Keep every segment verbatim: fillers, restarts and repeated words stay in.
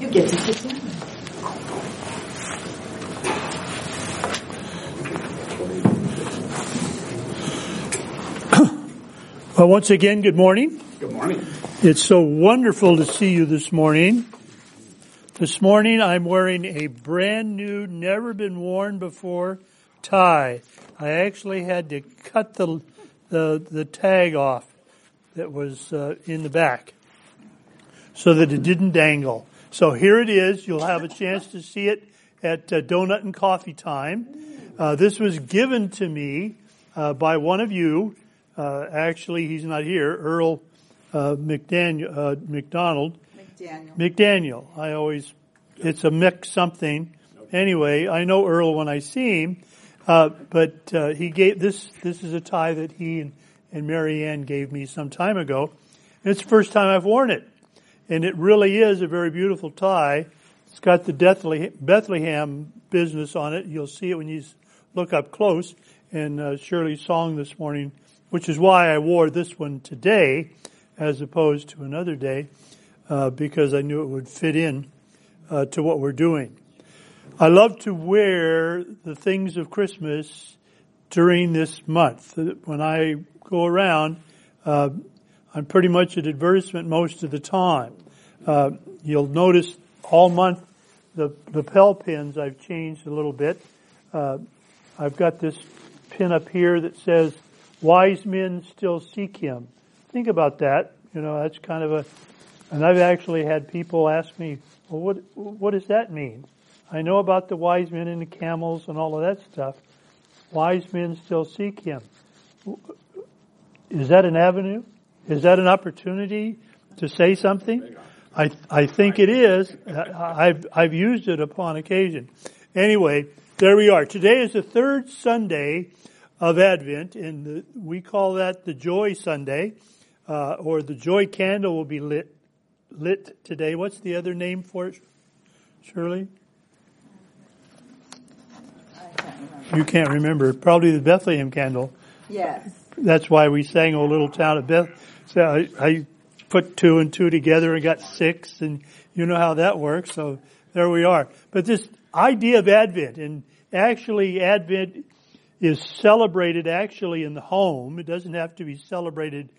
You get to sit down. Well, once again, good morning. Good morning. It's so wonderful to see you this morning. This morning, I'm wearing a brand new, never been worn before tie. I actually had to cut the the, the tag off that was uh, in the back so that it didn't dangle. So here it is. You'll have a chance to see it at uh, Donut and Coffee Time. Uh, this was given to me uh, by one of you. Uh, actually, he's not here. Earl uh, McDaniel, uh, McDonald. McDaniel. McDaniel. I always, it's a Mick something. Anyway, I know Earl when I see him. Uh, but uh, he gave this. This is a tie that he and, and Mary Ann gave me some time ago. And it's the first time I've worn it, and it really is a very beautiful tie. It's got the Bethlehem business on it. You'll see it when you look up close. And uh, Shirley's song this morning, which is why I wore this one today as opposed to another day, uh, because I knew it would fit in uh, to what we're doing. I love to wear the things of Christmas during this month. When I go around, uh, I'm pretty much an advertisement most of the time. Uh, you'll notice all month the lapel pins I've changed a little bit. Uh, I've got this pin up here that says, "Wise men still seek him." Think about that. You know, that's kind of a, and I've actually had people ask me, well, what, what does that mean? I know about the wise men and the camels and all of that stuff. Wise men still seek him. Is that an avenue? Is that an opportunity to say something? I, I think it is. I've, I've used it upon occasion. Anyway, there we are. Today is the third Sunday of Advent, and the, we call that the Joy Sunday, uh, or the Joy Candle will be lit lit today. What's the other name for it, Shirley? I can't remember. You can't remember. Probably the Bethlehem candle. Yes. That's why we sang "O Little Town of Beth." So I, I put two and two together and got six, and you know how that works. So there we are. But this idea of Advent, and actually Advent is celebrated actually in the home. It doesn't have to be celebrated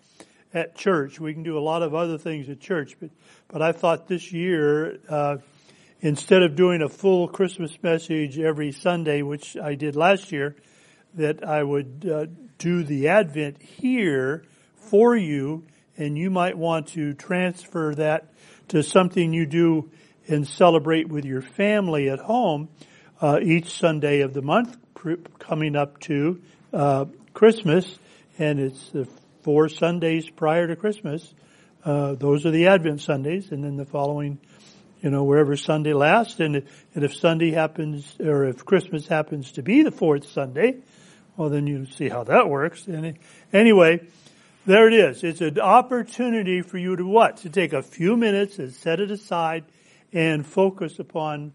at church. We can do a lot of other things at church. But, but I thought this year, uh, instead of doing a full Christmas message every Sunday, which I did last year, that I would uh, do the Advent here for you, and you might want to transfer that to something you do and celebrate with your family at home uh, each Sunday of the month, coming up to uh, Christmas, and it's the four Sundays prior to Christmas. Uh, those are the Advent Sundays, and then the following, you know, wherever Sunday lasts. And, and if Sunday happens, or if Christmas happens to be the fourth Sunday, well, then you see how that works. And anyway, there it is. It's an opportunity for you to what? To take a few minutes and set it aside and focus upon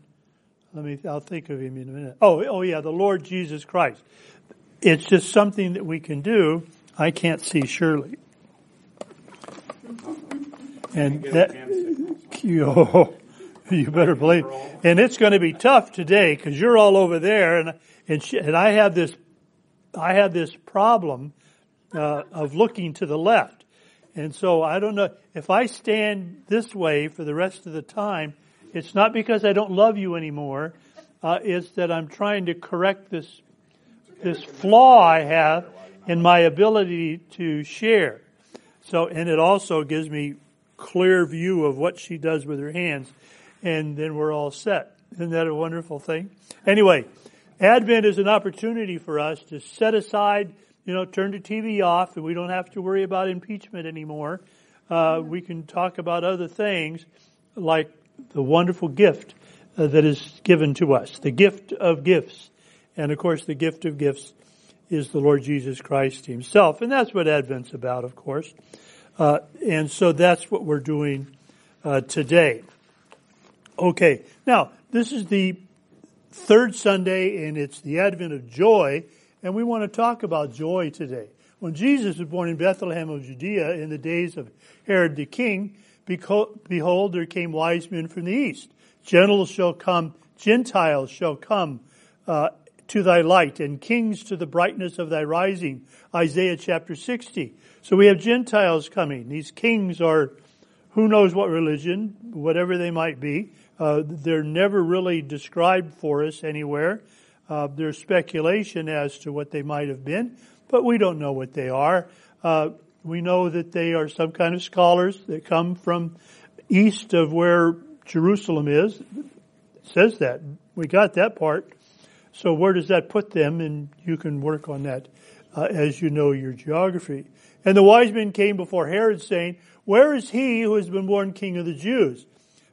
Let me, I'll think of him in a minute. Oh, oh yeah, the Lord Jesus Christ. It's just something that we can do. I can't see Shirley. And that, oh, you better believe. And it's going to be tough today because you're all over there, and and she, and I have this, I have this problem uh, of looking to the left, and so I don't know if I stand this way for the rest of the time. It's not because I don't love you anymore. Uh, it's that I'm trying to correct this this flaw I have in my ability to share. So, and it also gives me clear view of what she does with her hands, and then we're all set. Isn't that a wonderful thing? Anyway, Advent is an opportunity for us to set aside, you know, turn the T V off, and we don't have to worry about impeachment anymore. Uh, we can talk about other things like the wonderful gift uh, that is given to us, the gift of gifts. And, of course, the gift of gifts is the Lord Jesus Christ himself. And that's what Advent's about, of course. Uh, and so that's what we're doing uh, today. Okay, now, this is the third Sunday, and it's the Advent of joy. And we want to talk about joy today. When Jesus was born in Bethlehem of Judea in the days of Herod the king, Behold, there came wise men from the east. Gentiles shall come, Gentiles shall come uh, to thy light, and kings to the brightness of thy rising. Isaiah chapter sixty. So we have Gentiles coming. These kings are, who knows what religion, whatever they might be. Uh, they're never really described for us anywhere. Uh, there's speculation as to what they might have been, but we don't know what they are. Uh, we know that they are some kind of scholars that come from east of where Jerusalem is. It says that. We got that part. So where does that put them? And you can work on that uh, as you know your geography. And the wise men came before Herod, saying, "Where is he who has been born king of the Jews?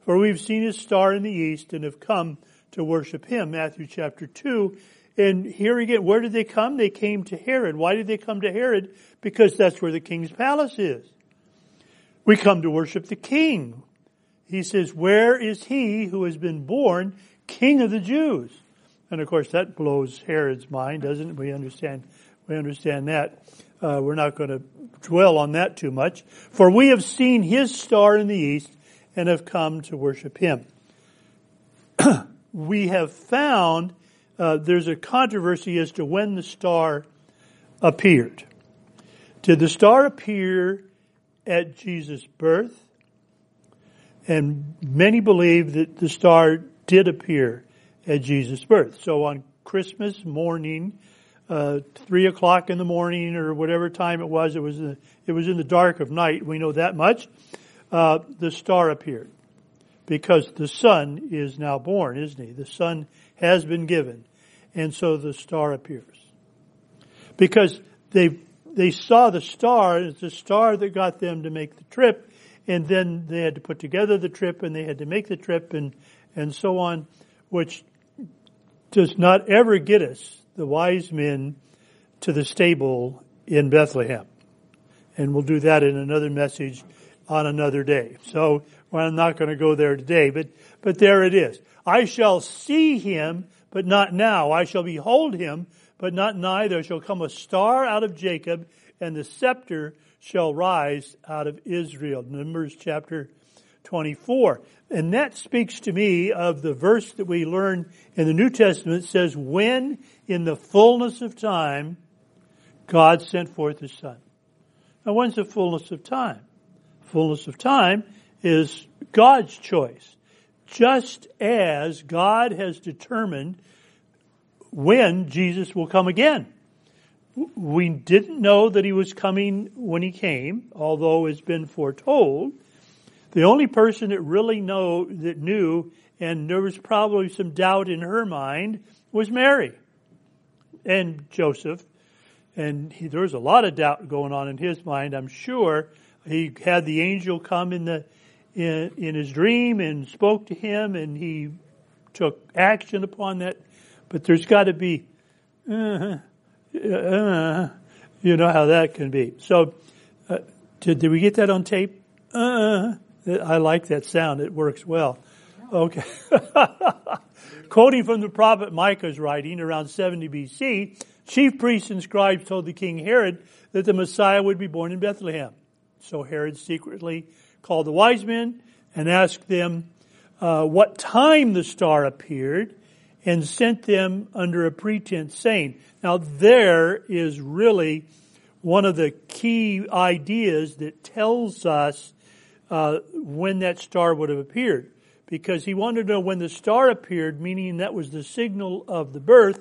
For we've seen his star in the east and have come to worship him." Matthew chapter two. And here again, where did they come? They came to Herod. Why did they come to Herod? Because that's where the king's palace is. We come to worship the king. He says, "Where is he who has been born king of the Jews?" And of course, that blows Herod's mind, doesn't it? We understand, we understand that. Uh, we're not going to dwell on that too much. "For we have seen his star in the east and have come to worship him." We have found uh, there's a controversy as to when the star appeared. Did the star appear at Jesus' birth? And many believe that the star did appear at Jesus' birth. So on Christmas morning, uh, three o'clock in the morning or whatever time it was, it was in the, it was in the dark of night. We know that much. Uh, the star appeared because the son is now born, isn't he? The son has been given. And so the star appears because they, they saw the star. It's the star that got them to make the trip. And then they had to put together the trip and they had to make the trip and, and so on, which does not ever get us, the wise men, to the stable in Bethlehem. And we'll do that in another message on another day. So well, I'm not going to go there today, but, but there it is. "I shall see him, but not now. I shall behold him, but not nigh. There shall come a star out of Jacob, and the scepter shall rise out of Israel." Numbers chapter twenty-four. And that speaks to me of the verse that we learn in the New Testament. It says, "When in the fullness of time, God sent forth his son." Now, when's the fullness of time? Fullness of time is God's choice. Just as God has determined when Jesus will come again. We didn't know that he was coming when he came, although it's been foretold. The only person that really know that knew, and there was probably some doubt in her mind, was Mary and Joseph. And he, there was a lot of doubt going on in his mind, I'm sure. He had the angel come in the in, in his dream and spoke to him, and he took action upon that. But there's got to be... Uh, Uh, you know how that can be. So, uh, did, did we get that on tape? Uh, I like that sound. It works well. Okay. Quoting from the prophet Micah's writing around seventy B C, chief priests and scribes told the king Herod that the Messiah would be born in Bethlehem. So Herod secretly called the wise men and asked them uh, what time the star appeared, and sent them under a pretense, saying... Now there is really one of the key ideas that tells us uh, when that star would have appeared. Because he wanted to know when the star appeared, meaning that was the signal of the birth,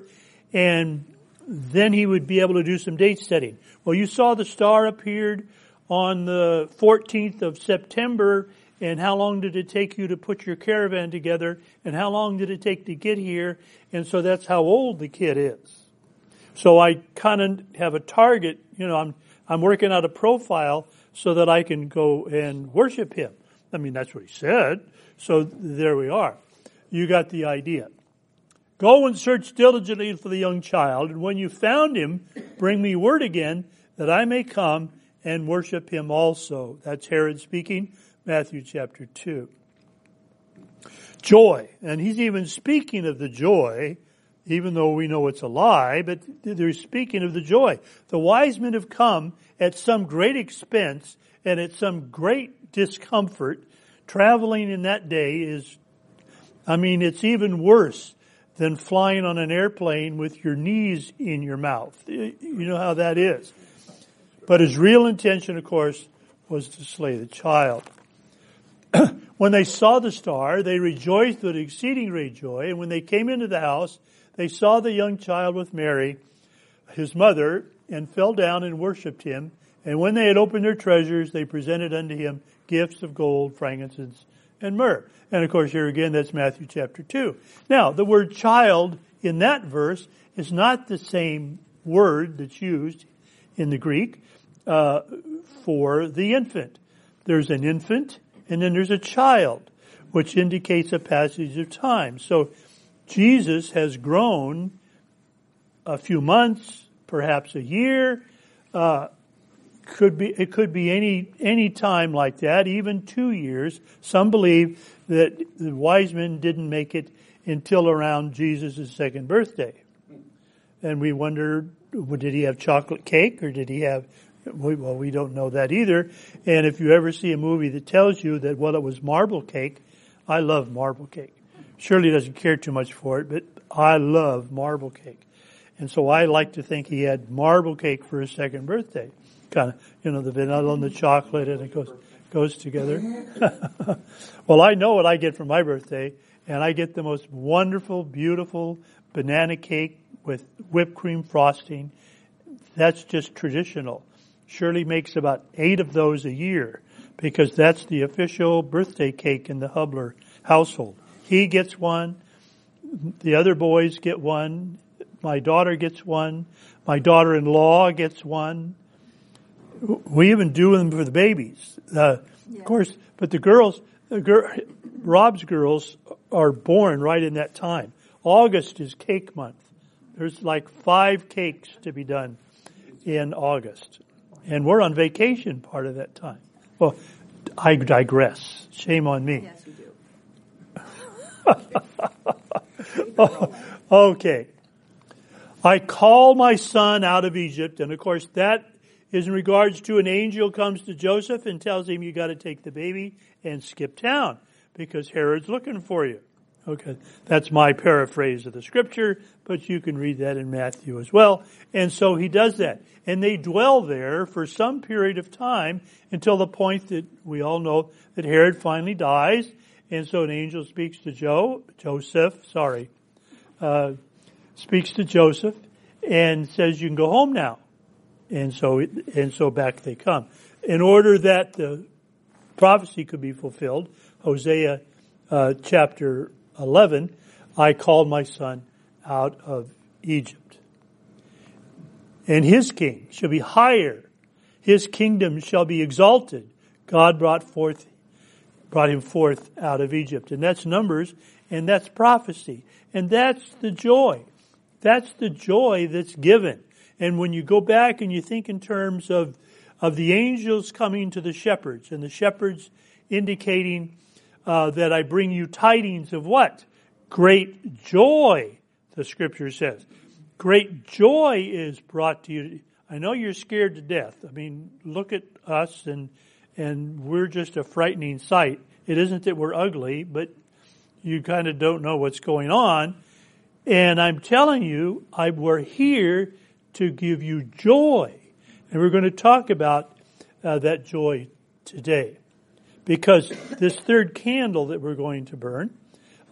and then he would be able to do some date setting. Well, you saw the star appeared on the fourteenth of September, and how long did it take you to put your caravan together, and how long did it take to get here, and so that's how old the kid is. So I kind of have a target, you know, I'm I'm working out a profile so that I can go and worship him. I mean, that's what he said. So there we are. You got the idea. "Go and search diligently for the young child, and when you found him, bring me word again that I may come and worship him also." That's Herod speaking, Matthew chapter two. Joy, and he's even speaking of the joy, even though we know it's a lie, but they're speaking of the joy. The wise men have come at some great expense and at some great discomfort. Traveling in that day is, I mean, it's even worse than flying on an airplane with your knees in your mouth. You know how that is. But his real intention, of course, was to slay the child. When they saw the star, they rejoiced with exceeding great joy. And when they came into the house, they saw the young child with Mary, his mother, and fell down and worshipped him. And when they had opened their treasures, they presented unto him gifts of gold, frankincense, and myrrh. And of course, here again, that's Matthew chapter two. Now, the word child in that verse is not the same word that's used in the Greek uh, for the infant. There's an infant, and then there's a child, which indicates a passage of time. So Jesus has grown a few months, perhaps a year, uh, Could be, it could be any, any time like that, even two years. Some believe that the wise men didn't make it until around Jesus' second birthday. And we wonder, well, did he have chocolate cake or did he have, well, we don't know that either. And if you ever see a movie that tells you that, well, it was marble cake, I love marble cake. Shirley doesn't care too much for it, but I love marble cake. And so I like to think he had marble cake for his second birthday. Kind of, you know, the vanilla and the chocolate, and it goes goes together. Well, I know what I get for my birthday, and I get the most wonderful, beautiful banana cake with whipped cream frosting. That's just traditional. Shirley makes about eight of those a year because that's the official birthday cake in the Hubler household. He gets one, the other boys get one, my daughter gets one, my daughter-in-law gets one. We even do them for the babies, uh, yeah. Of course. But the girls, the girl, Rob's girls, are born right in that time. August is cake month. There's like five cakes to be done in August, and we're on vacation part of that time. Well, I digress. Shame on me. Yes, you do. oh, okay. I call my son out of Egypt, and of course that is in regards to an angel comes to Joseph and tells him, you got to take the baby and skip town because Herod's looking for you. Okay, that's my paraphrase of the scripture, but you can read that in Matthew as well. And so he does that. And they dwell there for some period of time until the point that we all know that Herod finally dies. And so an angel speaks to Jo, Joseph, sorry, uh, speaks to Joseph and says, you can go home now. And so, and so back they come. In order that the prophecy could be fulfilled, Hosea uh, chapter eleven, I called my son out of Egypt. And his king shall be higher. His kingdom shall be exalted. God brought forth, brought him forth out of Egypt. And that's Numbers, and that's prophecy. And that's the joy. That's the joy that's given. And when you go back and you think in terms of, of the angels coming to the shepherds and the shepherds indicating uh, that I bring you tidings of what? Great joy, the scripture says. Great joy is brought to you. I know you're scared to death. I mean, look at us and and we're just a frightening sight. It isn't that we're ugly, but you kind of don't know what's going on. And I'm telling you, I we're here to give you joy. And we're going to talk about uh, that joy today. Because this third candle that we're going to burn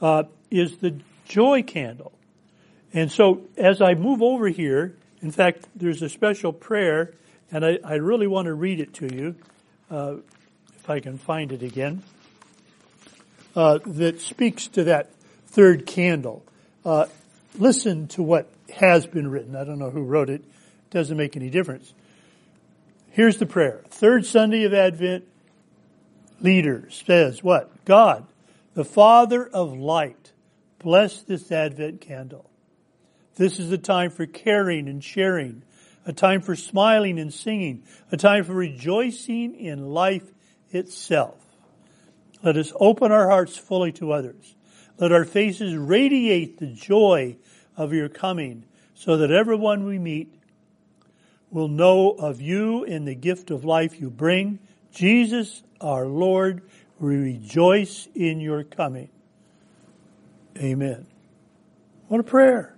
uh, is the joy candle. And so as I move over here, in fact, there's a special prayer, and I, I really want to read it to you, uh, if I can find it again, uh, that speaks to that third candle. Uh, listen to what has been written. I don't know who wrote it. It doesn't make any difference. Here's the prayer. Third Sunday of Advent, leader says what? God, the Father of light, bless this Advent candle. This is a time for caring and sharing, a time for smiling and singing, a time for rejoicing in life itself. Let us open our hearts fully to others. Let our faces radiate the joy of your coming, so that everyone we meet will know of you and the gift of life you bring. Jesus, our Lord, we rejoice in your coming. Amen. What a prayer.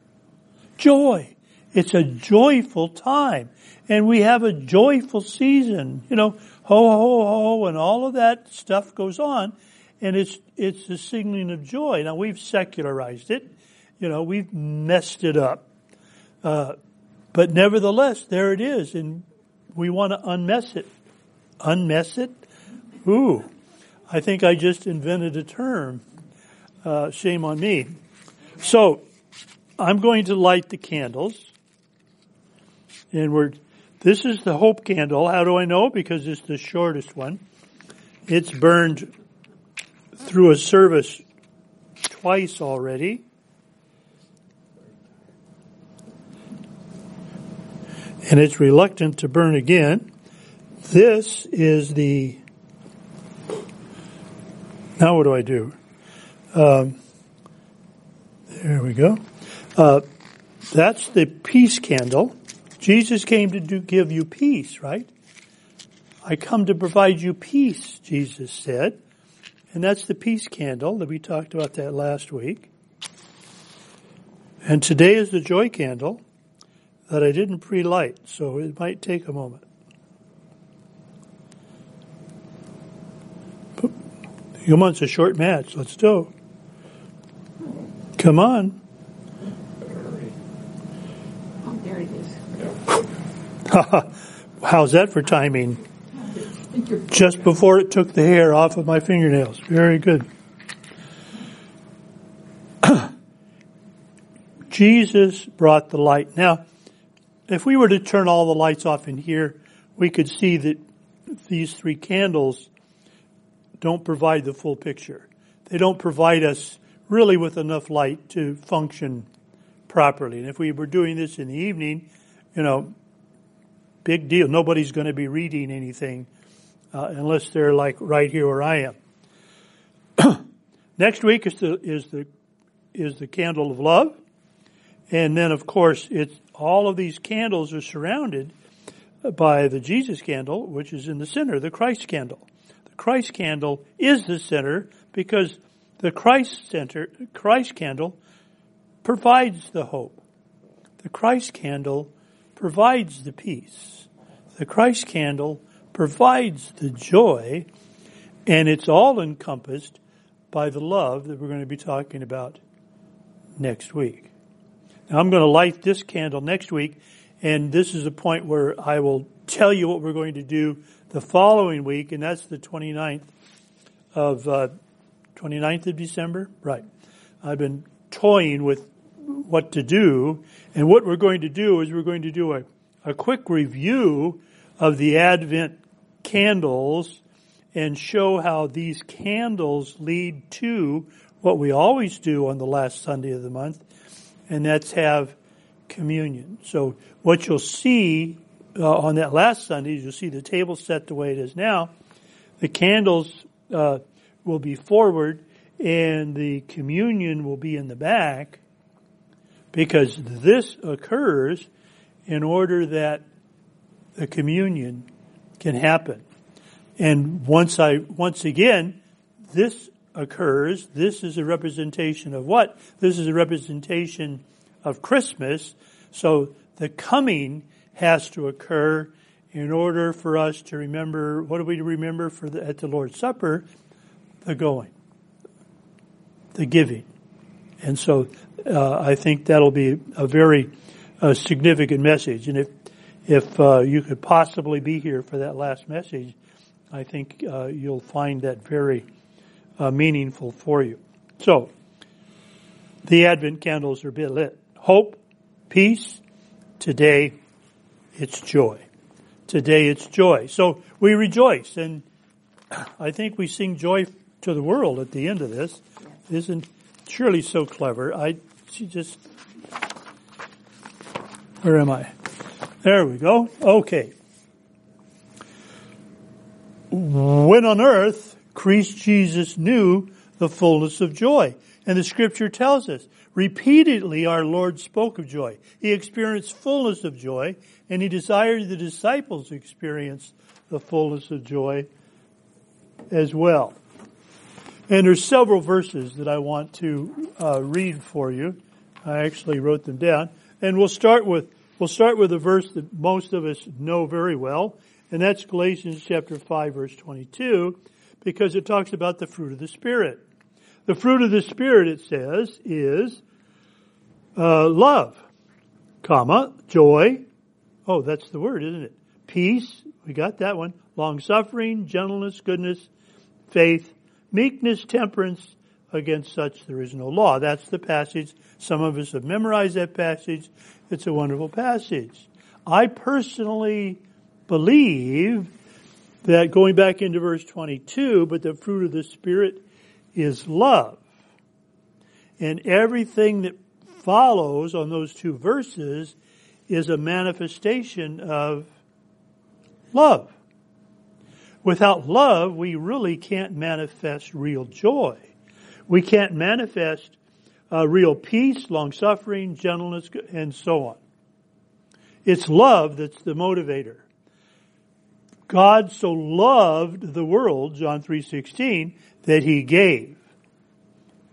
Joy. It's a joyful time. And we have a joyful season. You know, ho, ho, ho, and all of that stuff goes on. And it's it's the signaling of joy. Now, we've secularized it. You know, we've messed it up. Uh, but nevertheless, there it is. And we want to unmess it. Unmess it? Ooh, I think I just invented a term. Uh, shame on me. So, I'm going to light the candles. And we're, this is the hope candle. How do I know? Because it's the shortest one. It's burned through a service twice already. And it's reluctant to burn again. This is the... Now what do I do? Um, there we go. Uh, that's the peace candle. Jesus came to do, give you peace, right? I come to provide you peace, Jesus said. And that's the peace candle that we talked about that last week. And today is the joy candle that I didn't pre-light, so it might take a moment. Come on, it's a short match. Let's do it. Come on. Oh, there it is. How's that for timing? Just before it took the hair off of my fingernails. Very good. Jesus brought the light. Now, if we were to turn all the lights off in here, we could see that these three candles don't provide the full picture. They don't provide us really with enough light to function properly. And if we were doing this in the evening, you know, big deal. Nobody's going to be reading anything uh, unless they're like right here where I am. Next week is the is the is the candle of love, and then of course it's all of these candles are surrounded by the Jesus candle, which is in the center, the Christ candle. Christ candle is the center because the Christ center, Christ candle provides the hope. The Christ candle provides the peace. The Christ candle provides the joy, and it's all encompassed by the love that we're going to be talking about next week. Now I'm going to light this candle next week, and this is the point where I will tell you what we're going to do the following week, and that's the twenty-ninth of uh, twenty-ninth of December, right? I've been toying with what to do, and what we're going to do is we're going to do a, a quick review of the Advent candles and show how these candles lead to what we always do on the last Sunday of the month, and that's have communion. So what you'll see Uh, on that last Sunday, you'll see the table set the way it is now. The candles uh, will be forward, and the communion will be in the back, because this occurs in order that the communion can happen. And once I, once again, this occurs. This is a representation of what? This is a representation of Christmas. So the coming has to occur in order for us to remember. What do we remember for the, at the Lord's Supper? The going, the giving. And so uh, I think that'll be a very uh, significant message. And if if uh, you could possibly be here for that last message, I think uh, you'll find that very uh, meaningful for you. So the Advent candles are being lit. Hope, peace, today. It's joy. Today it's joy. So we rejoice, and I think we sing joy to the world at the end of this. Isn't Shirley so clever? I, she just, where am I? There we go. Okay. When on earth, Christ Jesus knew the fullness of joy. And the scripture tells us, repeatedly our Lord spoke of joy. He experienced fullness of joy, and he desired the disciples to experience the fullness of joy as well. And there's several verses that I want to uh, read for you. I actually wrote them down. And we'll start with we'll start with a verse that most of us know very well, and that's Galatians chapter five, verse twenty-two, because it talks about the fruit of the Spirit. The fruit of the Spirit, it says, is uh, love, comma, joy. Oh, that's the word, isn't it? Peace, we got that one. Long-suffering, gentleness, goodness, faith, meekness, temperance. Against such there is no law. That's the passage. Some of us have memorized that passage. It's a wonderful passage. I personally believe that, going back into verse twenty-two, but the fruit of the Spirit is love. And everything that follows on those two verses is a manifestation of love. Without love, we really can't manifest real joy. We can't manifest uh, real peace, long-suffering, gentleness, and so on. It's love that's the motivator. God so loved the world, John three sixteen, that he gave.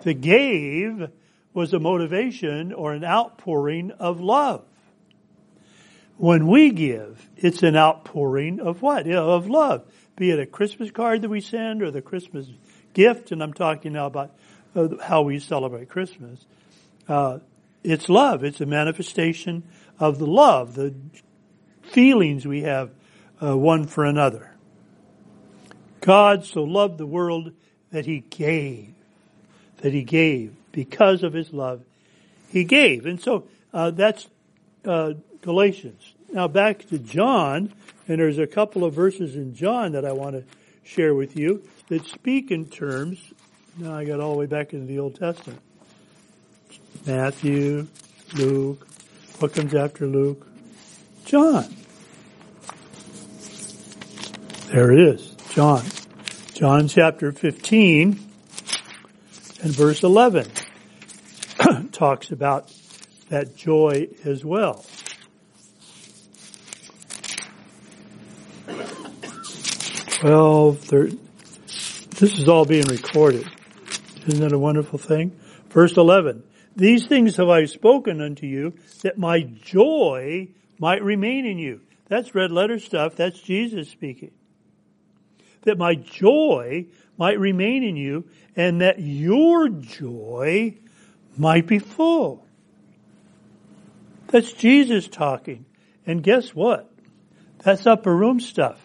The gave was a motivation or an outpouring of love. When we give, it's an outpouring of what? Of love. Be it a Christmas card that we send or the Christmas gift, and I'm talking now about uh, how we celebrate Christmas. Uh, it's love. It's a manifestation of the love, the feelings we have uh, one for another. God so loved the world that he gave, that he gave. Because of his love, he gave. And so uh, that's uh, Galatians. Now back to John, and there's a couple of verses in John that I want to share with you that speak in terms, now I got all the way back into the Old Testament. Matthew, Luke, what comes after Luke? John. There it is, John. John chapter fifteen and verse eleven talks about that joy as well. twelve, thirteen. This is all being recorded. Isn't that a wonderful thing? Verse eleven. These things have I spoken unto you, that my joy might remain in you. That's red letter stuff. That's Jesus speaking. That my joy might remain in you, and that your joy might be full. That's Jesus talking. And guess what? That's upper room stuff.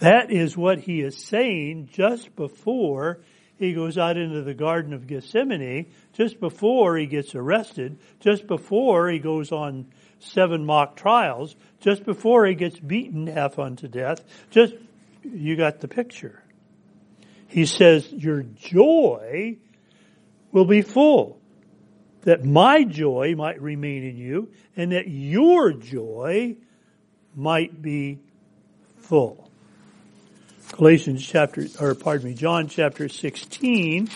That is what he is saying just before he goes out into the Garden of Gethsemane, just before he gets arrested, just before he goes on seven mock trials, just before he gets beaten half unto death. Just, you got the picture. He says, your joy will be full, that my joy might remain in you, and that your joy might be full. Galatians chapter, or pardon me, John chapter sixteen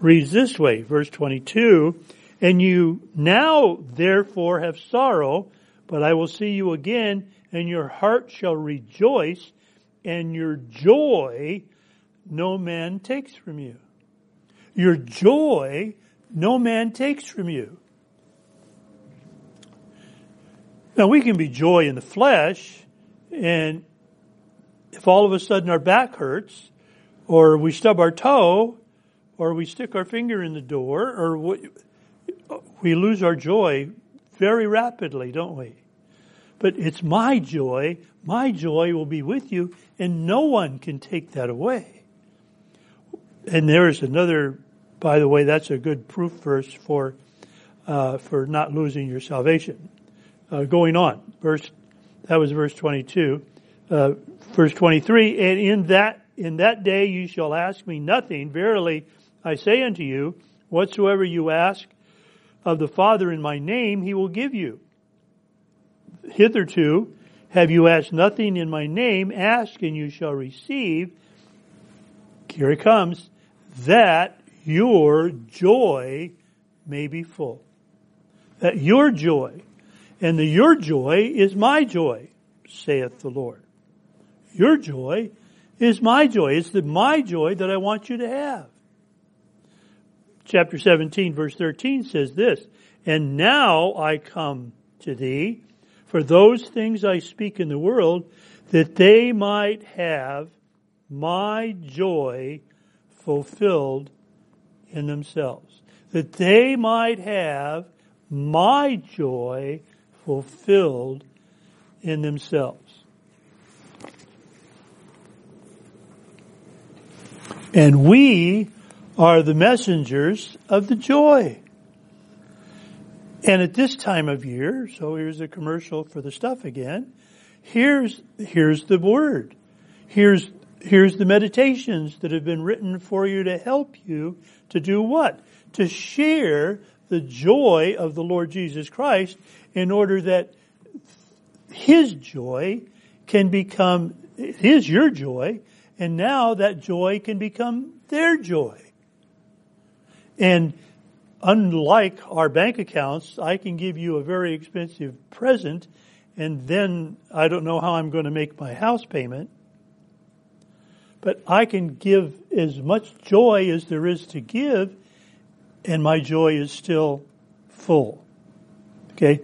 reads this way, verse twenty-two, and you now therefore have sorrow, but I will see you again, and your heart shall rejoice, and your joy no man takes from you. Your joy no man takes from you. Now we can be joy in the flesh, and if all of a sudden our back hurts, or we stub our toe, or we stick our finger in the door, or we, we lose our joy very rapidly, don't we? But it's my joy. My joy will be with you, and no one can take that away. And there is another, by the way, that's a good proof verse for uh, for not losing your salvation. Uh, going on, verse that was verse twenty-two. Uh, verse twenty-three, and in that in that day you shall ask me nothing. Verily, I say unto you, whatsoever you ask of the Father in my name, he will give you. Hitherto have you asked nothing in my name. Ask, and you shall receive. Here it comes, that your joy may be full. That your joy, and the your joy is my joy, saith the Lord. Your joy is my joy. It's the, my joy that I want you to have. Chapter seventeen, verse thirteen says this, "And now I come to thee, for those things I speak in the world, that they might have my joy fulfilled in themselves." That they might have my joy fulfilled in themselves. And we are the messengers of the joy. And at this time of year, so here's a commercial for the stuff again, here's, here's the word. Here's, here's the meditations that have been written for you to help you to do what? To share the joy of the Lord Jesus Christ in order that His joy can become, His, your joy, and now that joy can become their joy. And unlike our bank accounts, I can give you a very expensive present and then I don't know how I'm going to make my house payment. But I can give as much joy as there is to give, and my joy is still full. Okay?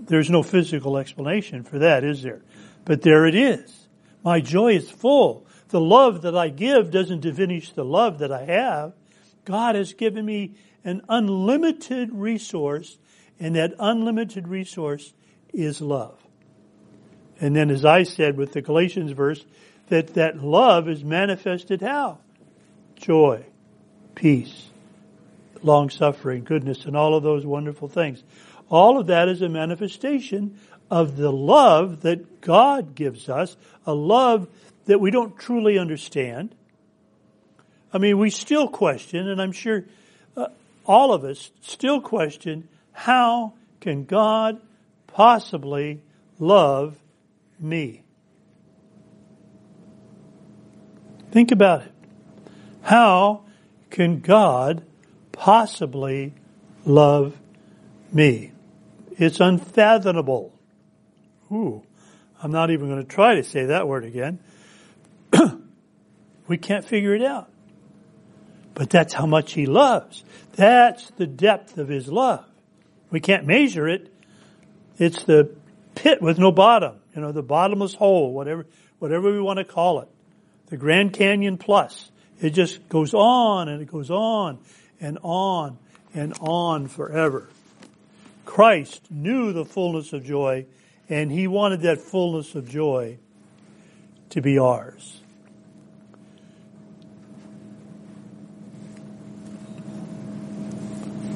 There's no physical explanation for that, is there? But there it is. My joy is full. The love that I give doesn't diminish the love that I have. God has given me an unlimited resource, and that unlimited resource is love. And then, as I said with the Galatians verse, that that love is manifested how? Joy, peace, long-suffering, goodness, and all of those wonderful things. All of that is a manifestation of the love that God gives us, a love that we don't truly understand. I mean, we still question, and I'm sure uh, all of us still question, how can God possibly love me? Think about it. How can God possibly love me? It's unfathomable. Ooh, I'm not even going to try to say that word again. We can't figure it out. But that's how much He loves. That's the depth of His love. We can't measure it. It's the pit with no bottom. You know, the bottomless hole, whatever, whatever we want to call it. The Grand Canyon Plus. It just goes on and it goes on and on and on forever. Christ knew the fullness of joy, and He wanted that fullness of joy to be ours.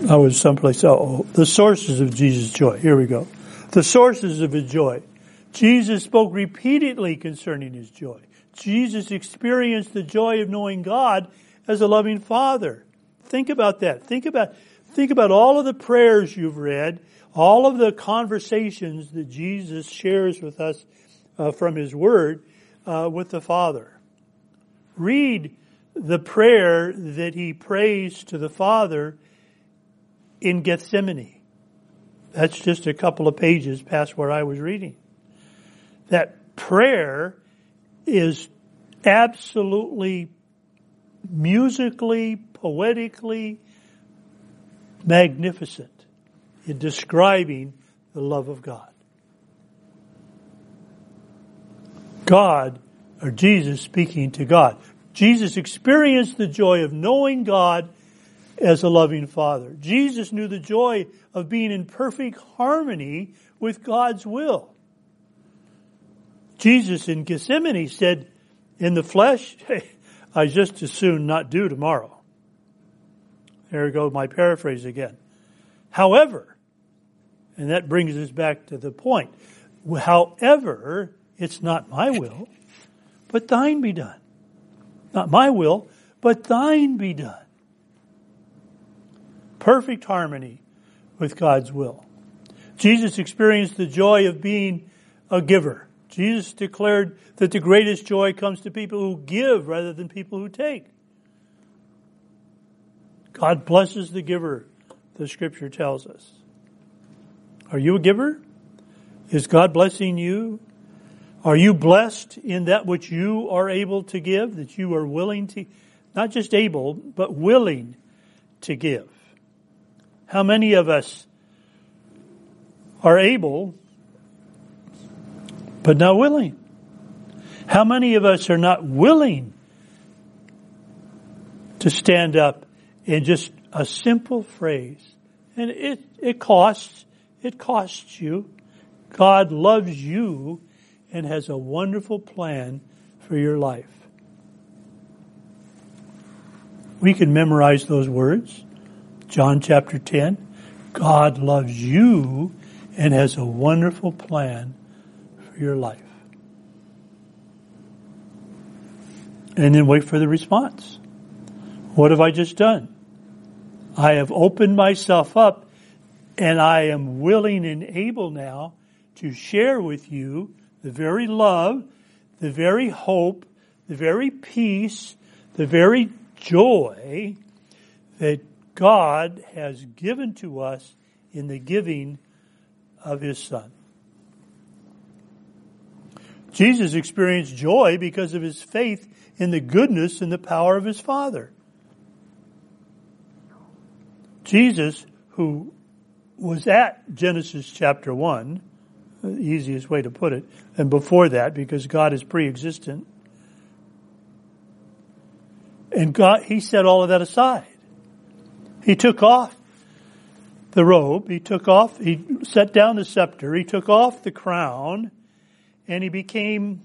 I was someplace, oh, the sources of Jesus' joy. Here we go. The sources of His joy. Jesus spoke repeatedly concerning His joy. Jesus experienced the joy of knowing God as a loving Father. Think about that. Think about, think about all of the prayers you've read, all of the conversations that Jesus shares with us uh, from His Word uh, with the Father. Read the prayer that He prays to the Father in Gethsemane. That's just a couple of pages past where I was reading. That prayer is absolutely musically, poetically magnificent in describing the love of God. God, or Jesus speaking to God. Jesus experienced the joy of knowing God as a loving Father. Jesus knew the joy of being in perfect harmony with God's will. Jesus in Gethsemane said, in the flesh, hey, I just as soon not do tomorrow. There we go, my paraphrase again. However, and that brings us back to the point, however, it's not my will, but thine be done. Not my will, but thine be done. Perfect harmony with God's will. Jesus experienced the joy of being a giver. Jesus declared that the greatest joy comes to people who give rather than people who take. God blesses the giver, the Scripture tells us. Are you a giver? Is God blessing you? Are you blessed in that which you are able to give, that you are willing to, not just able, but willing to give? How many of us are able, but not willing? How many of us are not willing to stand up in just a simple phrase? And it, it costs, it costs you. God loves you and has a wonderful plan for your life. We can memorize those words. John chapter ten. God loves you and has a wonderful plan for your life. And then wait for the response. What have I just done? I have opened myself up, and I am willing and able now to share with you the very love, the very hope, the very peace, the very joy that God has given to us in the giving of His Son. Jesus experienced joy because of His faith in the goodness and the power of His Father. Jesus, who was at Genesis chapter one, the easiest way to put it, and before that, because God is pre-existent. And God, He set all of that aside. He took off the robe, He took off, He set down the scepter, He took off the crown, and He became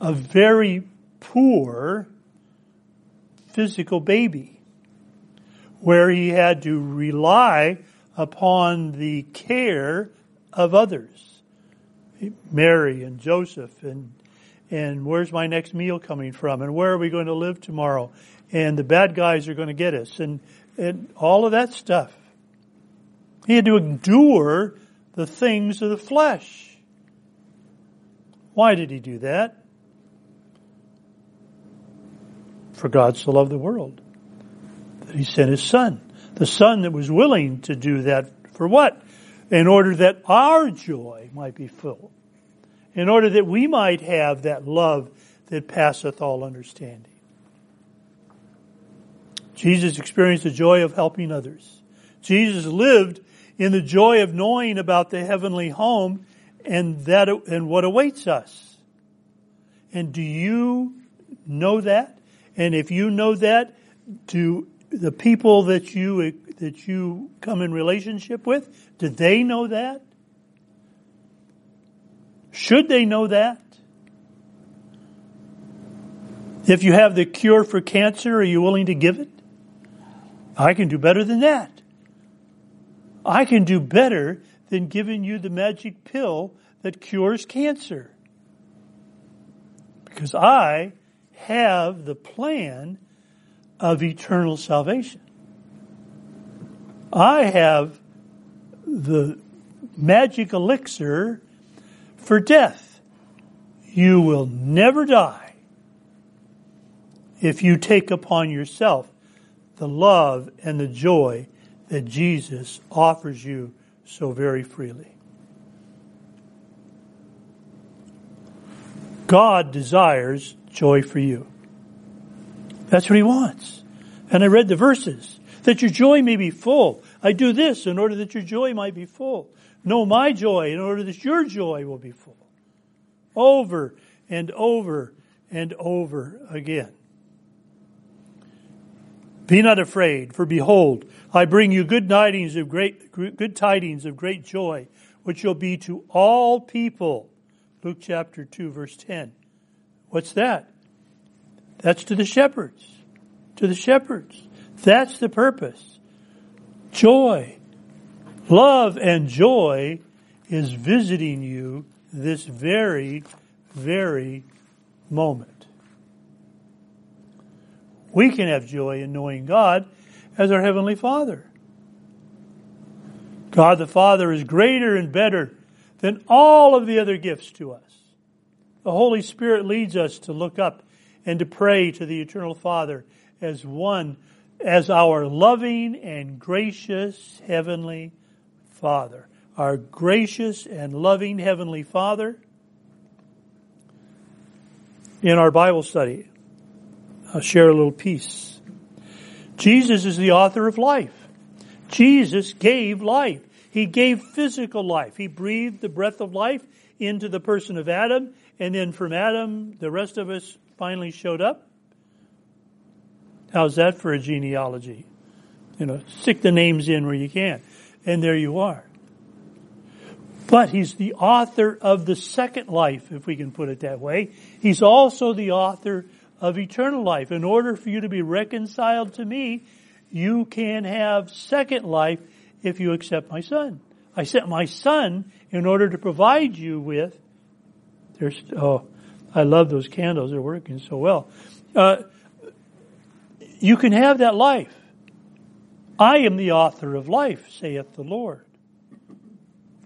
a very poor physical baby, where He had to rely upon the care of others. Mary and Joseph and and where's my next meal coming from? And where are we going to live tomorrow? And the bad guys are going to get us. And, and all of that stuff. He had to endure the things of the flesh. Why did He do that? For God so loved the world that He sent His Son. The Son that was willing to do that for what? In order that our joy might be full. In order that we might have that love that passeth all understanding. Jesus experienced the joy of helping others. Jesus lived in the joy of knowing about the heavenly home and that and what awaits us. And do you know that? And if you know that, do the people that you that you come in relationship with, do they know that? Should they know that? If you have the cure for cancer, are you willing to give it? I can do better than that. I can do better than giving you the magic pill that cures cancer. Because I have the plan of eternal salvation. I have the magic elixir for death. You will never die if you take upon yourself the love and the joy that Jesus offers you so very freely. God desires joy for you. That's what He wants. And I read the verses. That your joy may be full. I do this in order that your joy might be full. Know my joy in order that your joy will be full. Over and over and over again. Be not afraid, for behold, I bring you good tidings of great, good tidings of great joy, which shall be to all people. Luke chapter two, verse ten. What's that? That's to the shepherds. To the shepherds. That's the purpose. Joy. Love and joy is visiting you this very, very moment. We can have joy in knowing God as our Heavenly Father. God the Father is greater and better than all of the other gifts to us. The Holy Spirit leads us to look up and to pray to the Eternal Father as one, as our loving and gracious Heavenly Father. Our gracious and loving Heavenly Father in our Bible study. I'll share a little piece. Jesus is the author of life. Jesus gave life. He gave physical life. He breathed the breath of life into the person of Adam, and then from Adam, the rest of us finally showed up. How's that for a genealogy? You know, stick the names in where you can, and there you are. But he's the author of the second life, if we can put it that way. He's also the author of eternal life. In order for you to be reconciled to me, you can have second life if you accept my son. I sent my son in order to provide you with... There's, oh, I love those candles. They're working so well. Uh, you can have that life. I am the author of life, saith the Lord.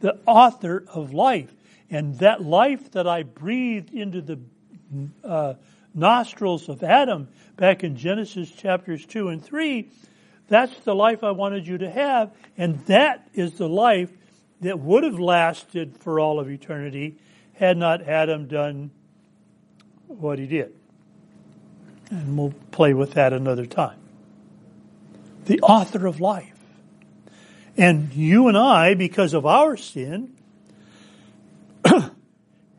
The author of life. And that life that I breathed into the uh, nostrils of Adam back in Genesis chapters two and three... that's the life I wanted you to have, and that is the life that would have lasted for all of eternity had not Adam done what he did. And we'll play with that another time. The author of life. And you and I, because of our sin,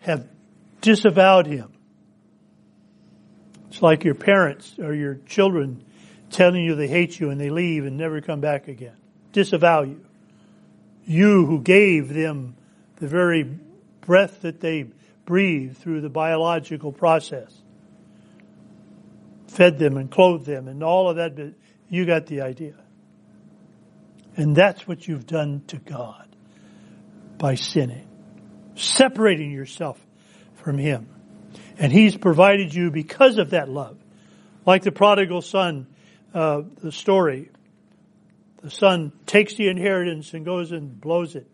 have disavowed him. It's like your parents or your children telling you they hate you and they leave and never come back again. Disavow you. You who gave them the very breath that they breathe through the biological process. Fed them and clothed them and all of that. But you got the idea. And that's what you've done to God by sinning. Separating yourself from him. And he's provided you because of that love. Like the prodigal son. Uh, the story, the son takes the inheritance and goes and blows it,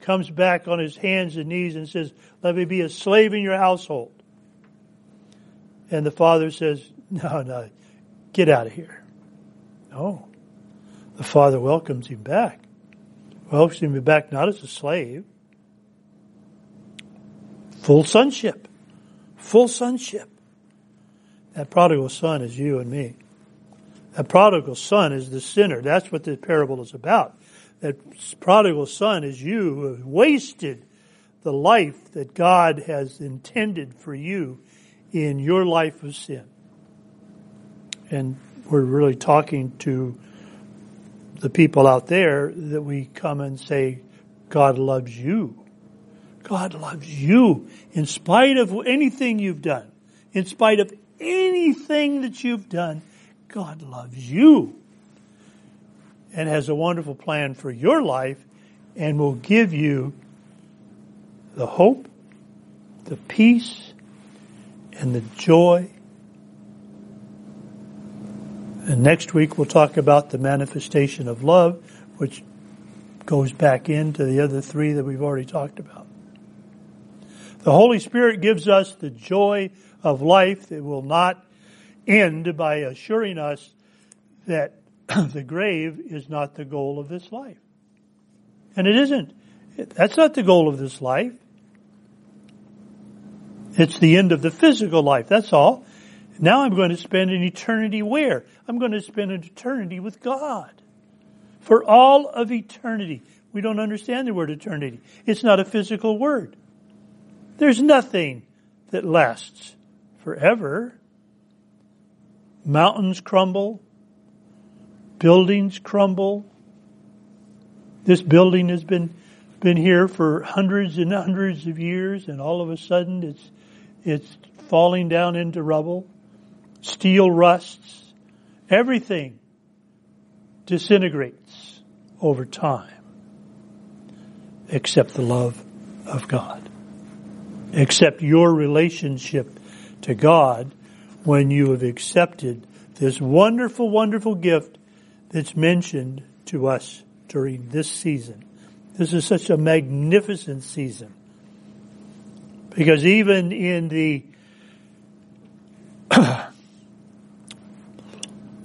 comes back on his hands and knees and says, let me be a slave in your household. And the father says, no, no, get out of here. No. The father welcomes him back. Welcomes him back not as a slave. Full sonship. Full sonship. That prodigal son is you and me. A prodigal son is the sinner. That's what the parable is about. That prodigal son is you who have wasted the life that God has intended for you in your life of sin. And we're really talking to the people out there that we come and say, God loves you. God loves you in spite of anything you've done. In spite of anything that you've done, God loves you and has a wonderful plan for your life and will give you the hope, the peace, and the joy. And next week we'll talk about the manifestation of love, which goes back into the other three that we've already talked about. The Holy Spirit gives us the joy of life that will not end by assuring us that the grave is not the goal of this life. And it isn't. That's not the goal of this life. It's the end of the physical life, that's all. Now I'm going to spend an eternity where? I'm going to spend an eternity with God. For all of eternity. We don't understand the word eternity. It's not a physical word. There's nothing that lasts forever. Mountains crumble. Buildings crumble. This building has been been here for hundreds and hundreds of years, and all of a sudden it's it's falling down into rubble. Steel rusts. Everything disintegrates over time, except the love of God. Except your relationship to God. When you have accepted this wonderful, wonderful gift that's mentioned to us during this season. This is such a magnificent season. Because even in the...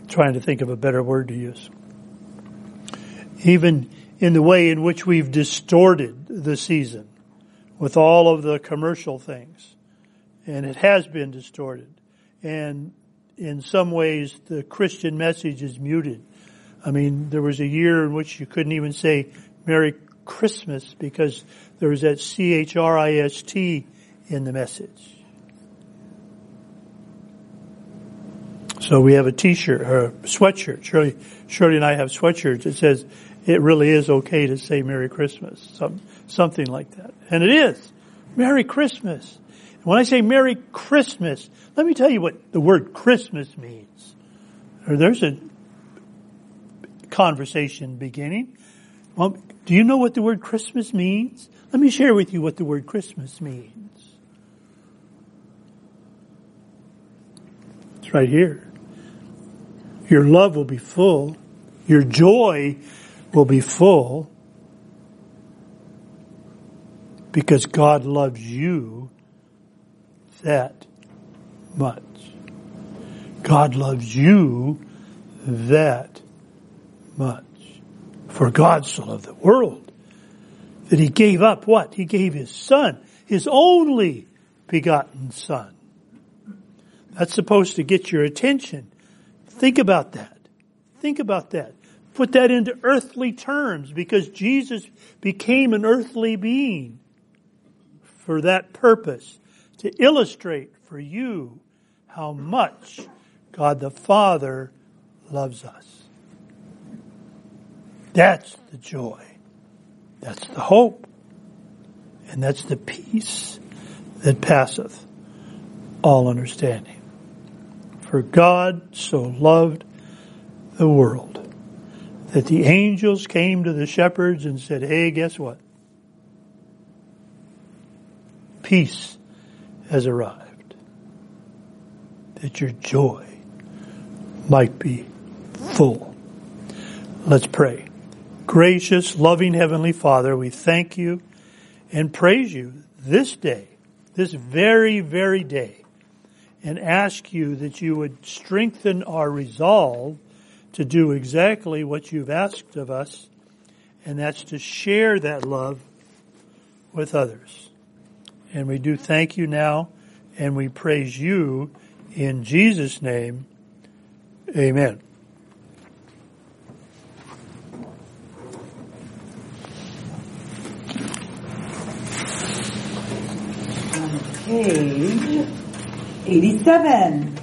trying to think of a better word to use. Even in the way in which we've distorted the season with all of the commercial things and it has been distorted. And in some ways, the Christian message is muted. I mean, there was a year in which you couldn't even say Merry Christmas because there was that C H R I S T in the message. So we have a t-shirt or a sweatshirt. Shirley, Shirley and I have sweatshirts. It says, it really is okay to say Merry Christmas, some, something like that. And it is. Merry Christmas. And when I say Merry Christmas, let me tell you what the word Christmas means. There's a conversation beginning. Well, do you know what the word Christmas means? Let me share with you what the word Christmas means. It's right here. Your love will be full. Your joy will be full because God loves you that much. God loves you that much. For God so loved the world that He gave up what? He gave His Son, His only begotten Son. That's supposed to get your attention. Think about that. Think about that. Put that into earthly terms because Jesus became an earthly being for that purpose, to illustrate for you how much God the Father loves us. That's the joy. That's the hope. And that's the peace that passeth all understanding. For God so loved the world that the angels came to the shepherds and said, hey, guess what? Peace has arrived, that your joy might be full. Let's pray. Gracious, loving Heavenly Father, we thank you and praise you this day, this very, very day, and ask you that you would strengthen our resolve to do exactly what you've asked of us, and that's to share that love with others. And we do thank you now, and we praise you in Jesus' name. Amen. Page eighty-seven,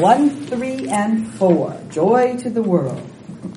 one, three, and four. Joy to the world.